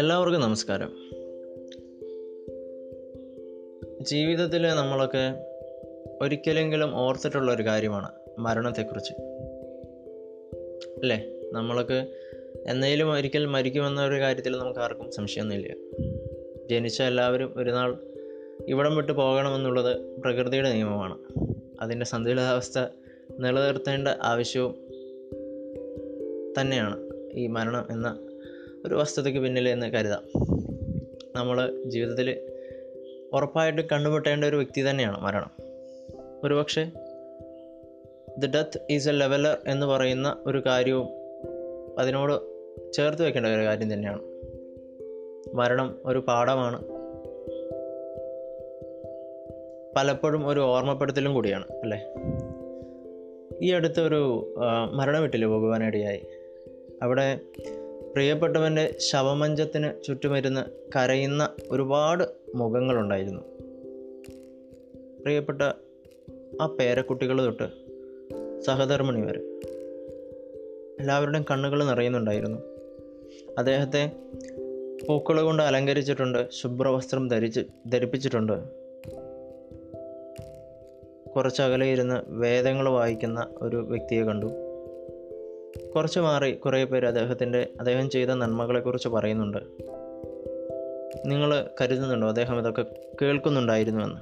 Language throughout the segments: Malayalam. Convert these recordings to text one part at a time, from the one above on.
എല്ലാവർക്കും നമസ്കാരം. ജീവിതത്തിൽ നമ്മളൊക്കെ ഒരിക്കലെങ്കിലും ഓർത്തിട്ടുള്ള ഒരു കാര്യമാണ് മരണത്തെക്കുറിച്ച്, അല്ലേ? നമ്മളൊക്കെ എന്നേലും ഒരിക്കൽ മരിക്കുമെന്ന ഒരു കാര്യത്തിൽ നമുക്ക് ആർക്കും സംശയമൊന്നുമില്ല. ജനിച്ച എല്ലാവരും ഒരു നാൾ ഇവിടം വിട്ട് പോകണമെന്നുള്ളത് പ്രകൃതിയുടെ നിയമമാണ്. അതിൻ്റെ സന്തുലിതാവസ്ഥ നിലനിർത്തേണ്ട ആവശ്യവും തന്നെയാണ് ഈ മരണം എന്ന ഒരു വസ്തുതയ്ക്ക് പിന്നിൽ എന്ന് കരുതാം. നമ്മൾ ജീവിതത്തിൽ ഉറപ്പായിട്ട് കണ്ടുമുട്ടേണ്ട ഒരു വ്യക്തി തന്നെയാണ് മരണം. ഒരുപക്ഷെ the death is a leveller എന്ന് പറയുന്ന ഒരു കാര്യവും അതിനോട് ചേർത്ത് വയ്ക്കേണ്ട ഒരു കാര്യം തന്നെയാണ്. മരണം ഒരു പാഠമാണ്, പലപ്പോഴും ഒരു ഓർമ്മപ്പെടുത്തലും കൂടിയാണ്, അല്ലേ? ഈ അടുത്തൊരു മരണവീട്ടിൽ പോകുവാനിടയായി. അവിടെ പ്രിയപ്പെട്ടവൻ്റെ ശവമഞ്ചത്തിന് ചുറ്റുമിരുന്ന് കരയുന്ന ഒരുപാട് മുഖങ്ങളുണ്ടായിരുന്നു. പ്രിയപ്പെട്ട ആ പേരക്കുട്ടികൾ തൊട്ട് സഹധർമ്മിണി വരെ എല്ലാവരുടെയും കണ്ണുകൾ നിറയുന്നുണ്ടായിരുന്നു. അദ്ദേഹത്തെ പൂക്കൾ കൊണ്ട് അലങ്കരിച്ചിട്ടുണ്ട്, ശുഭ്രവസ്ത്രം ധരിപ്പിച്ചിട്ടുണ്ട്. കുറച്ചകലെ ഇരുന്ന് വേദങ്ങൾ വായിക്കുന്ന ഒരു വ്യക്തിയെ കണ്ടു. കുറച്ച് മാറി കുറേ പേര് അദ്ദേഹം ചെയ്ത നന്മകളെക്കുറിച്ച് പറയുന്നുണ്ട്. നിങ്ങൾ കരുതുന്നുണ്ടോ അദ്ദേഹം ഇതൊക്കെ കേൾക്കുന്നുണ്ടായിരുന്നുവെന്ന്?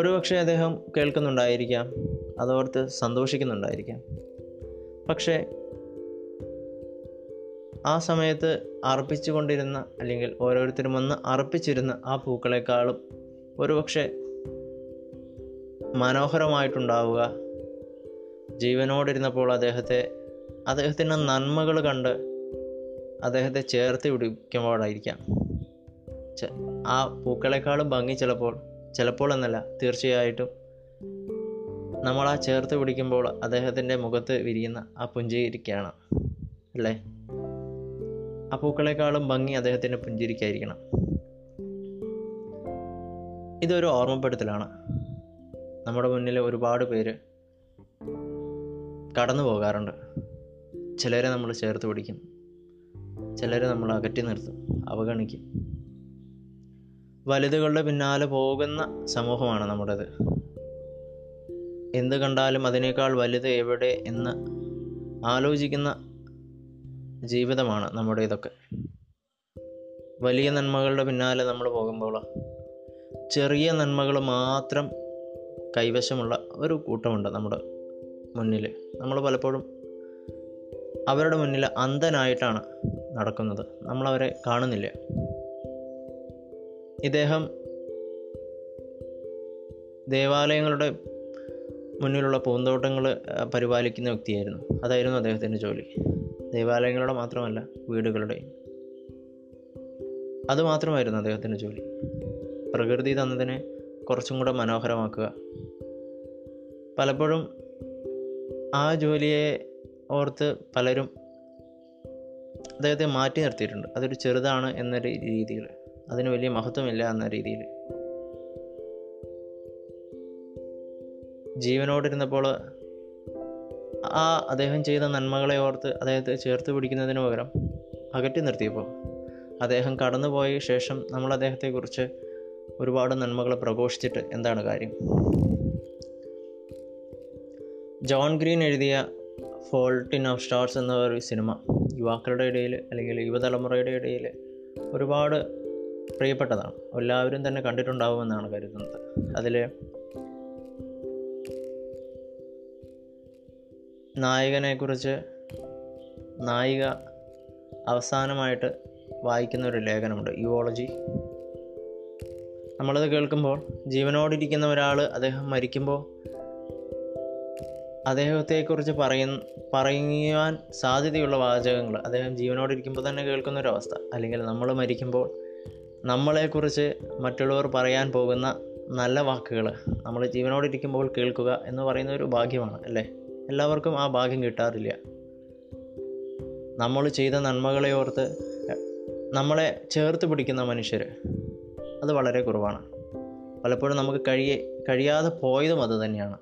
ഒരുപക്ഷെ അദ്ദേഹം കേൾക്കുന്നുണ്ടായിരിക്കാം, അതോർത്ത് സന്തോഷിക്കുന്നുണ്ടായിരിക്കാം. പക്ഷേ ആ സമയത്ത് അർപ്പിച്ചുകൊണ്ടിരുന്ന, അല്ലെങ്കിൽ ഓരോരുത്തരും വന്ന് അർപ്പിച്ചിരുന്ന ആ പൂക്കളെക്കാളും ഒരുപക്ഷെ മനോഹരമായിട്ടുണ്ടാവുക ജീവനോടിരുന്നപ്പോൾ അദ്ദേഹത്തിൻ്റെ നന്മകൾ കണ്ട് അദ്ദേഹത്തെ ചേർത്ത് പിടിക്കുമ്പോഴായിരിക്കാം. ആ പൂക്കളെക്കാളും ഭംഗി ചിലപ്പോൾ എന്നല്ല, തീർച്ചയായിട്ടും നമ്മൾ ആ ചേർത്ത് പിടിക്കുമ്പോൾ അദ്ദേഹത്തിൻ്റെ മുഖത്ത് വിരിയുന്ന ആ പുഞ്ചിരിക്കാണ്, അല്ലേ? ആ പൂക്കളെക്കാളും ഭംഗി അദ്ദേഹത്തിൻ്റെ പുഞ്ചിരിക്കായിരിക്കണം. ഇതൊരു ഓർമ്മപ്പെടുത്തലാണ്. നമ്മുടെ മുന്നിൽ ഒരുപാട് പേര് കടന്നു പോകാറുണ്ട്. ചിലരെ നമ്മൾ ചേർത്ത് പിടിക്കും, ചിലരെ നമ്മൾ അകറ്റി നിർത്തും, അവഗണിക്കും. വലുതുകളുടെ പിന്നാലെ പോകുന്ന സമൂഹമാണ് നമ്മുടേത്. എന്ത് കണ്ടാലും അതിനേക്കാൾ വലുത് എവിടെ എന്ന് ആലോചിക്കുന്ന ജീവിതമാണ് നമ്മുടെ ഇതൊക്കെ. വലിയ നന്മകളുടെ പിന്നാലെ നമ്മൾ പോകുമ്പോൾ ചെറിയ നന്മകൾ മാത്രം കൈവശമുള്ള ഒരു കൂട്ടമുണ്ട് നമ്മുടെ മുന്നിൽ. നമ്മൾ പലപ്പോഴും അവരുടെ മുന്നിൽ അന്ധനായിട്ടാണ് നടക്കുന്നത്, നമ്മളവരെ കാണുന്നില്ല. ഇദ്ദേഹം ദേവാലയങ്ങളുടെ മുന്നിലുള്ള പൂന്തോട്ടങ്ങൾ പരിപാലിക്കുന്ന വ്യക്തിയായിരുന്നു. അതായിരുന്നു അദ്ദേഹത്തിൻ്റെ ജോലി. ദേവാലയങ്ങളുടെ മാത്രമല്ല, വീടുകളുടെയും അതുമാത്രമായിരുന്നു അദ്ദേഹത്തിൻ്റെ ജോലി. പ്രകൃതി തന്നതിനെ കുറച്ചും കൂടെ മനോഹരമാക്കുക. പലപ്പോഴും ആ ജോലിയെ ഓർത്ത് പലരും അദ്ദേഹത്തെ മാറ്റി നിർത്തിയിട്ടുണ്ട്. അതൊരു ചെറുതാണ് എന്ന രീതിയിൽ, അതിന് വലിയ മഹത്വമില്ല എന്ന രീതിയിൽ. ജീവനോടിരുന്നപ്പോൾ ആ അദ്ദേഹം ചെയ്ത നന്മകളെ ഓർത്ത് അദ്ദേഹത്തെ ചേർത്ത് പിടിക്കുന്നതിന് പകരം അകറ്റി നിർത്തിയപ്പോൾ, അദ്ദേഹം കടന്നുപോയ ശേഷം നമ്മൾ അദ്ദേഹത്തെക്കുറിച്ച് ഒരുപാട് നന്മകൾ പ്രഘോഷിച്ചിട്ട് എന്താണ് കാര്യം? ജോൺ ഗ്രീൻ എഴുതിയ ഫോൾട്ട് ഇൻ അവർ സ്റ്റാർസ് എന്ന ഒരു സിനിമ യുവാക്കളുടെ ഇടയിൽ, അല്ലെങ്കിൽ യുവതലമുറയുടെ ഇടയിൽ ഒരുപാട് പ്രിയപ്പെട്ടതാണ്. എല്ലാവരും തന്നെ കണ്ടിട്ടുണ്ടാവുമെന്നാണ് കരുതുന്നത്. അതിൽ നായകനെക്കുറിച്ച് നായിക അവസാനമായിട്ട് വായിക്കുന്ന ഒരു ലേഖനമുണ്ട്, യൂവോളജി. നമ്മളത് കേൾക്കുമ്പോൾ ജീവനോടിരിക്കുന്ന ഒരാൾ അദ്ദേഹം മരിക്കുമ്പോൾ അദ്ദേഹത്തെക്കുറിച്ച് പറയുവാൻ സാധ്യതയുള്ള വാചകങ്ങൾ അദ്ദേഹം ജീവനോടിരിക്കുമ്പോൾ തന്നെ കേൾക്കുന്നൊരവസ്ഥ, അല്ലെങ്കിൽ നമ്മൾ മരിക്കുമ്പോൾ നമ്മളെക്കുറിച്ച് മറ്റുള്ളവർ പറയാൻ പോകുന്ന നല്ല വാക്കുകൾ നമ്മൾ ജീവനോടിരിക്കുമ്പോൾ കേൾക്കുക എന്ന് പറയുന്ന ഒരു ഭാഗ്യമാണ്, അല്ലേ? എല്ലാവർക്കും ആ ഭാഗ്യം കിട്ടാറില്ല. നമ്മൾ ചെയ്ത നന്മകളെ ഓർത്ത് നമ്മളെ ചേർത്ത് പിടിക്കുന്ന മനുഷ്യർ അത് വളരെ കുറവാണ്. പലപ്പോഴും നമുക്ക് കഴിയാതെ പോയതും അത് തന്നെയാണ്.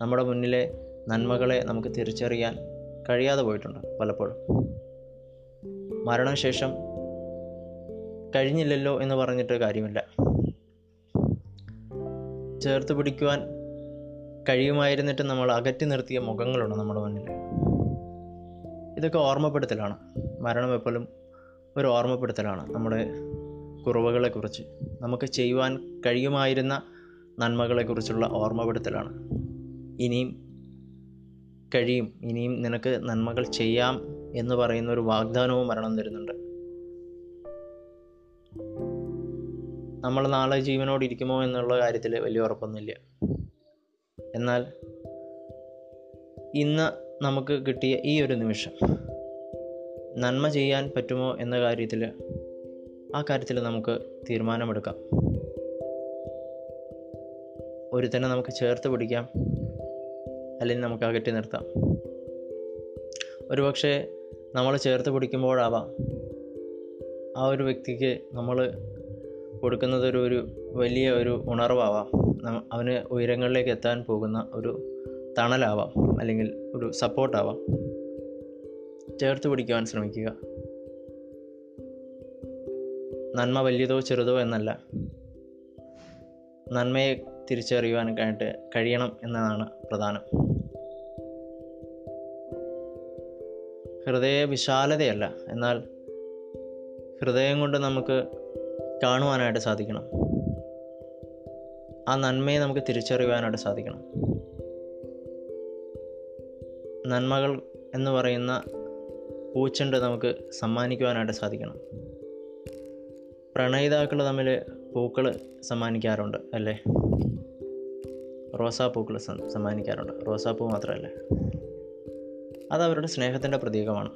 നമ്മുടെ മുന്നിലെ നന്മകളെ നമുക്ക് തിരിച്ചറിയാൻ കഴിയാതെ പോയിട്ടുണ്ട്. പലപ്പോഴും മരണശേഷം കഴിഞ്ഞില്ലല്ലോ എന്ന് പറഞ്ഞിട്ട് കാര്യമില്ല, ചേർത്ത് പിടിക്കുവാൻ കഴിയുമായിരുന്നിട്ട് നമ്മൾ അകറ്റി നിർത്തിയ മുഖങ്ങളുണ്ട് നമ്മുടെ മുന്നിൽ. ഇതൊക്കെ ഓർമ്മപ്പെടുത്തലാണ്. മരണം എപ്പോഴും ഒരു ഓർമ്മപ്പെടുത്തലാണ് നമ്മുടെ കുറവുകളെക്കുറിച്ച്, നമുക്ക് ചെയ്യുവാൻ കഴിയുമായിരുന്ന നന്മകളെക്കുറിച്ചുള്ള ഓർമ്മപ്പെടുത്തലാണ്. ഇനിയും കഴിയും, ഇനിയും നിനക്ക് നന്മകൾ ചെയ്യാം എന്ന് പറയുന്ന ഒരു വാഗ്ദാനവും മരണം തരുന്നുണ്ട്. നമ്മൾ നാളെ ജീവനോട് ഇരിക്കുമോ എന്നുള്ള കാര്യത്തിൽ വലിയ ഉറപ്പൊന്നുമില്ല. എന്നാൽ ഇന്ന് നമുക്ക് കിട്ടിയ ഈ ഒരു നിമിഷം നന്മ ചെയ്യാൻ പറ്റുമോ എന്ന കാര്യത്തിൽ, ആ കാര്യത്തിൽ നമുക്ക് തീരുമാനമെടുക്കാം. ഒരുത്തനെ നമുക്ക് ചേർത്ത് പിടിക്കാം, അല്ലെങ്കിൽ നമുക്ക് അകറ്റി നിർത്താം. ഒരുപക്ഷെ നമ്മൾ ചേർത്ത് പിടിക്കുമ്പോഴാവാം ആ ഒരു വ്യക്തിക്ക് നമ്മൾ കൊടുക്കുന്നതൊരു വലിയ ഒരു ഉണർവാവാം, അവന് ഉയരങ്ങളിലേക്ക് എത്താൻ പോകുന്ന ഒരു തണലാവാം, അല്ലെങ്കിൽ ഒരു സപ്പോർട്ടാവാം. ചേർത്ത് പിടിക്കുവാൻ ശ്രമിക്കുക. നന്മ വലിയതോ ചെറുതോ എന്നല്ല, നന്മയെ തിരിച്ചറിയുവാനായിട്ട് കഴിയണം എന്നതാണ് പ്രധാനം. ഹൃദയ വിശാലതയല്ല, എന്നാൽ ഹൃദയം കൊണ്ട് നമുക്ക് കാണുവാനായിട്ട് സാധിക്കണം, ആ നന്മയെ നമുക്ക് തിരിച്ചറിയുവാനായിട്ട് സാധിക്കണം. നന്മകൾ എന്ന് പറയുന്ന പൂച്ചെണ്ട് നമുക്ക് സമ്മാനിക്കുവാനായിട്ട് സാധിക്കണം. പ്രണയിതാക്കൾ തമ്മിൽ പൂക്കൾ സമ്മാനിക്കാറുണ്ട് അല്ലേ, റോസാപ്പൂക്കൾ സമ്മാനിക്കാറുണ്ട്. റോസാപ്പൂ മാത്രമല്ല, അത് അവരുടെ സ്നേഹത്തിൻ്റെ പ്രതീകമാണ്.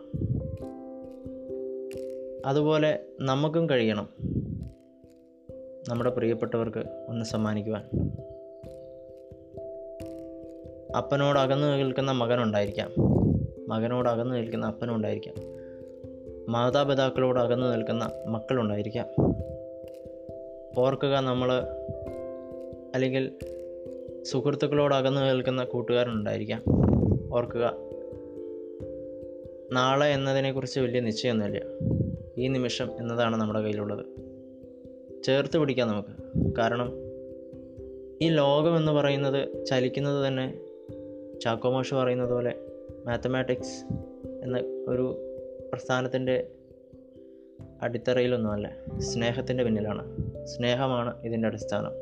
അതുപോലെ നമുക്കും കഴിയണം നമ്മുടെ പ്രിയപ്പെട്ടവർക്ക് ഒന്ന് സമ്മാനിക്കുവാൻ. അപ്പനോടകന്നു നിൽക്കുന്ന മകനുണ്ടായിരിക്കാം, മകനോടകന്നു നിൽക്കുന്ന അപ്പനുണ്ടായിരിക്കാം, മാതാപിതാക്കളോട് അകന്നു നിൽക്കുന്ന മക്കളുണ്ടായിരിക്കാം. ഓർക്കുക, നമ്മൾ അല്ലെങ്കിൽ സുഹൃത്തുക്കളോട് അകന്നു നിൽക്കുന്ന കൂട്ടുകാരുണ്ടായിരിക്കാം. ഓർക്കുക, നാളെ എന്നതിനെക്കുറിച്ച് വലിയ നിശ്ചയമൊന്നുമില്ല, ഈ നിമിഷം എന്നതാണ് നമ്മുടെ കയ്യിലുള്ളത്. ചേർത്ത് പിടിക്കാം നമുക്ക്. കാരണം ഈ ലോകമെന്ന് പറയുന്നത് ചലിക്കുന്നത് തന്നെ, ചാക്കോമാഷ് പറയുന്നത് പോലെ മാത്തമാറ്റിക്സ് എന്ന ഒരു പ്രസ്ഥാനത്തിൻ്റെ അടിത്തറയിലൊന്നുമല്ല, സ്നേഹത്തിൻ്റെ പിന്നിലാണ്. സ്നേഹമാണ് ഇതിൻ്റെ അടിസ്ഥാനം.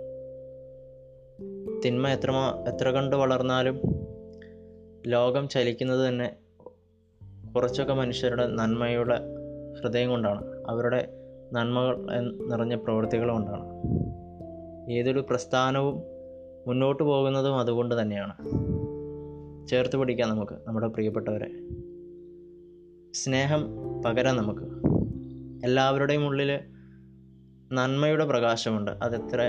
തിന്മ എത്ര കണ്ട് വളർന്നാലും ലോകം ചലിക്കുന്നത് തന്നെ കുറച്ചൊക്കെ മനുഷ്യരുടെ നന്മയുടെ ഹൃദയം കൊണ്ടാണ്, അവരുടെ നന്മകൾ നിറഞ്ഞ പ്രവൃത്തികൾ കൊണ്ടാണ്. ഏതൊരു പ്രസ്ഥാനവും മുന്നോട്ട് പോകുന്നതും അതുകൊണ്ട് തന്നെയാണ്. ചേർത്ത് പിടിക്കാം നമുക്ക് നമ്മുടെ പ്രിയപ്പെട്ടവരെ. സ്നേഹം പകരാം നമുക്ക്. എല്ലാവരുടെയും ഉള്ളിൽ നന്മയുടെ പ്രകാശമുണ്ട്. അതെത്ര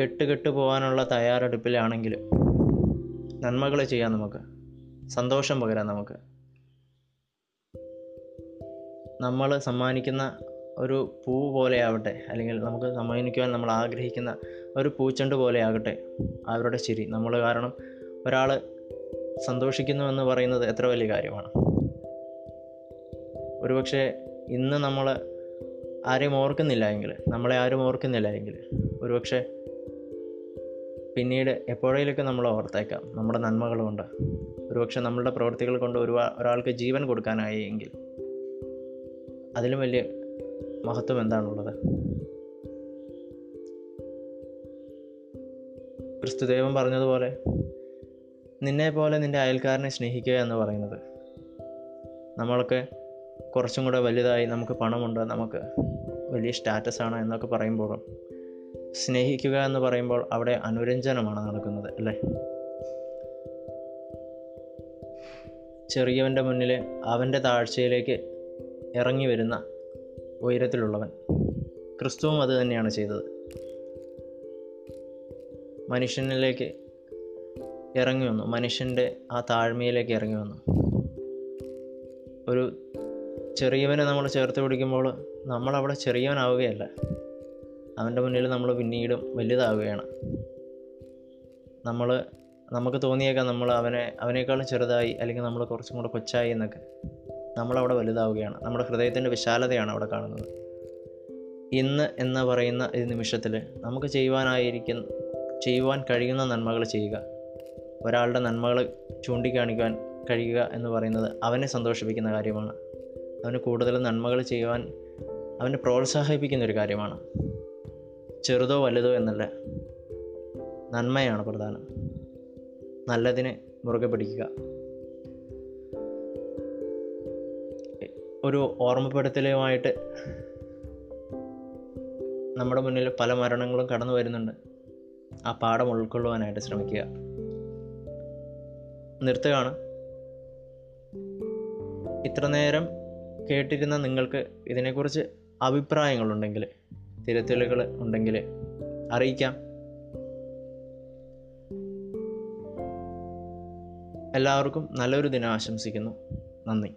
കെട്ടുകെട്ടു പോകാനുള്ള തയ്യാറെടുപ്പിലാണെങ്കിലും നന്മകൾ ചെയ്യാം നമുക്ക്. സന്തോഷം പകരാം നമുക്ക്. നമ്മൾ സമ്മാനിക്കുന്ന ഒരു പൂ പോലെയാവട്ടെ, അല്ലെങ്കിൽ നമുക്ക് സമ്മാനിക്കുവാൻ നമ്മൾ ആഗ്രഹിക്കുന്ന ഒരു പൂച്ചെണ്ട് പോലെയാകട്ടെ അവരുടെ ചിരി നമ്മൾ. കാരണം ഒരാൾ സന്തോഷിക്കുന്നു എന്ന് പറയുന്നത് എത്ര വലിയ കാര്യമാണ്. ഒരുപക്ഷെ ഇന്ന് നമ്മൾ ആരെയും ഓർക്കുന്നില്ല എങ്കിൽ, നമ്മളെ ആരും ഓർക്കുന്നില്ല എങ്കിൽ, ഒരുപക്ഷെ പിന്നീട് എപ്പോഴേലൊക്കെ നമ്മൾ ഓർത്തേക്കാം നമ്മുടെ നന്മകൾ കൊണ്ട്. ഒരുപക്ഷെ നമ്മളുടെ പ്രവൃത്തികൾ കൊണ്ട് ഒരാൾക്ക് ജീവൻ കൊടുക്കാനായി എങ്കിൽ അതിലും വലിയ മഹത്വം എന്താണുള്ളത്? ക്രിസ്തുദേവൻ പറഞ്ഞതുപോലെ, നിന്നെപ്പോലെ നിൻ്റെ അയൽക്കാരനെ സ്നേഹിക്കുക എന്ന് പറയുന്നത്, നമ്മളൊക്കെ കുറച്ചും കൂടെ വലുതായി, നമുക്ക് പണമുണ്ട്, നമുക്ക് വലിയ സ്റ്റാറ്റസാണ് എന്നൊക്കെ പറയുമ്പോഴും സ്നേഹിക്കുക എന്ന് പറയുമ്പോൾ അവിടെ അനുരഞ്ജനമാണ് നടക്കുന്നത് അല്ലേ? ചെറിയവൻ്റെ മുന്നിൽ അവൻ്റെ താഴ്ചയിലേക്ക് ഇറങ്ങി വരുന്ന ഉയരത്തിലുള്ളവൻ. ക്രിസ്തുവും അത് തന്നെയാണ് ചെയ്തത്. മനുഷ്യനിലേക്ക് ഇറങ്ങി വന്നു, മനുഷ്യൻ്റെ ആ താഴ്മയിലേക്ക് ഇറങ്ങി വന്നു. ഒരു ചെറിയവനെ നമ്മൾ ചേർത്ത് പിടിക്കുമ്പോൾ നമ്മളവിടെ ചെറിയവനാവുകയല്ല, അവൻ്റെ മുന്നിൽ നമ്മൾ പിന്നീടും വലുതാവുകയാണ്. നമുക്ക് തോന്നിയേക്കാം നമ്മൾ അവനേക്കാളും ചെറുതായി, അല്ലെങ്കിൽ നമ്മൾ കുറച്ചും കൂടെ കൊച്ചായി എന്നൊക്കെ. നമ്മളവിടെ വലുതാവുകയാണ്. നമ്മുടെ ഹൃദയത്തിൻ്റെ വിശാലതയാണ് അവിടെ കാണുന്നത്. ഇന്ന് എന്ന് പറയുന്ന ഈ നിമിഷത്തിൽ നമുക്ക് ചെയ്യുവാൻ കഴിയുന്ന നന്മകൾ ചെയ്യുക. ഒരാളുടെ നന്മകൾ ചൂണ്ടിക്കാണിക്കാൻ കഴിയുക എന്ന് പറയുന്നത് അവനെ സന്തോഷിപ്പിക്കുന്ന കാര്യമാണ്. അവന് കൂടുതൽ നന്മകൾ ചെയ്യുവാൻ അവനെ പ്രോത്സാഹിപ്പിക്കുന്നൊരു കാര്യമാണ്. ചെറുതോ വലുതോ എന്നല്ല, നന്മയാണ് പ്രധാനം. നല്ലതിനെ മുറുകെ പിടിക്കുക. ഒരു ഓർമ്മപ്പെടുത്തലുമായിട്ട് നമ്മുടെ മുന്നിൽ പല മരണങ്ങളും കടന്നു വരുന്നുണ്ട്. ആ പാഠം ഉൾക്കൊള്ളുവാനായിട്ട് ശ്രമിക്കുക. നിർത്തുകയാണ്. ഇത്ര നേരം കേട്ടിരുന്ന നിങ്ങൾക്ക് ഇതിനെക്കുറിച്ച് അഭിപ്രായങ്ങളുണ്ടെങ്കിൽ, തിരുത്തലുകൾ ഉണ്ടെങ്കിൽ അറിയിക്കാം. എല്ലാവർക്കും നല്ലൊരു ദിനം ആശംസിക്കുന്നു. നന്ദി.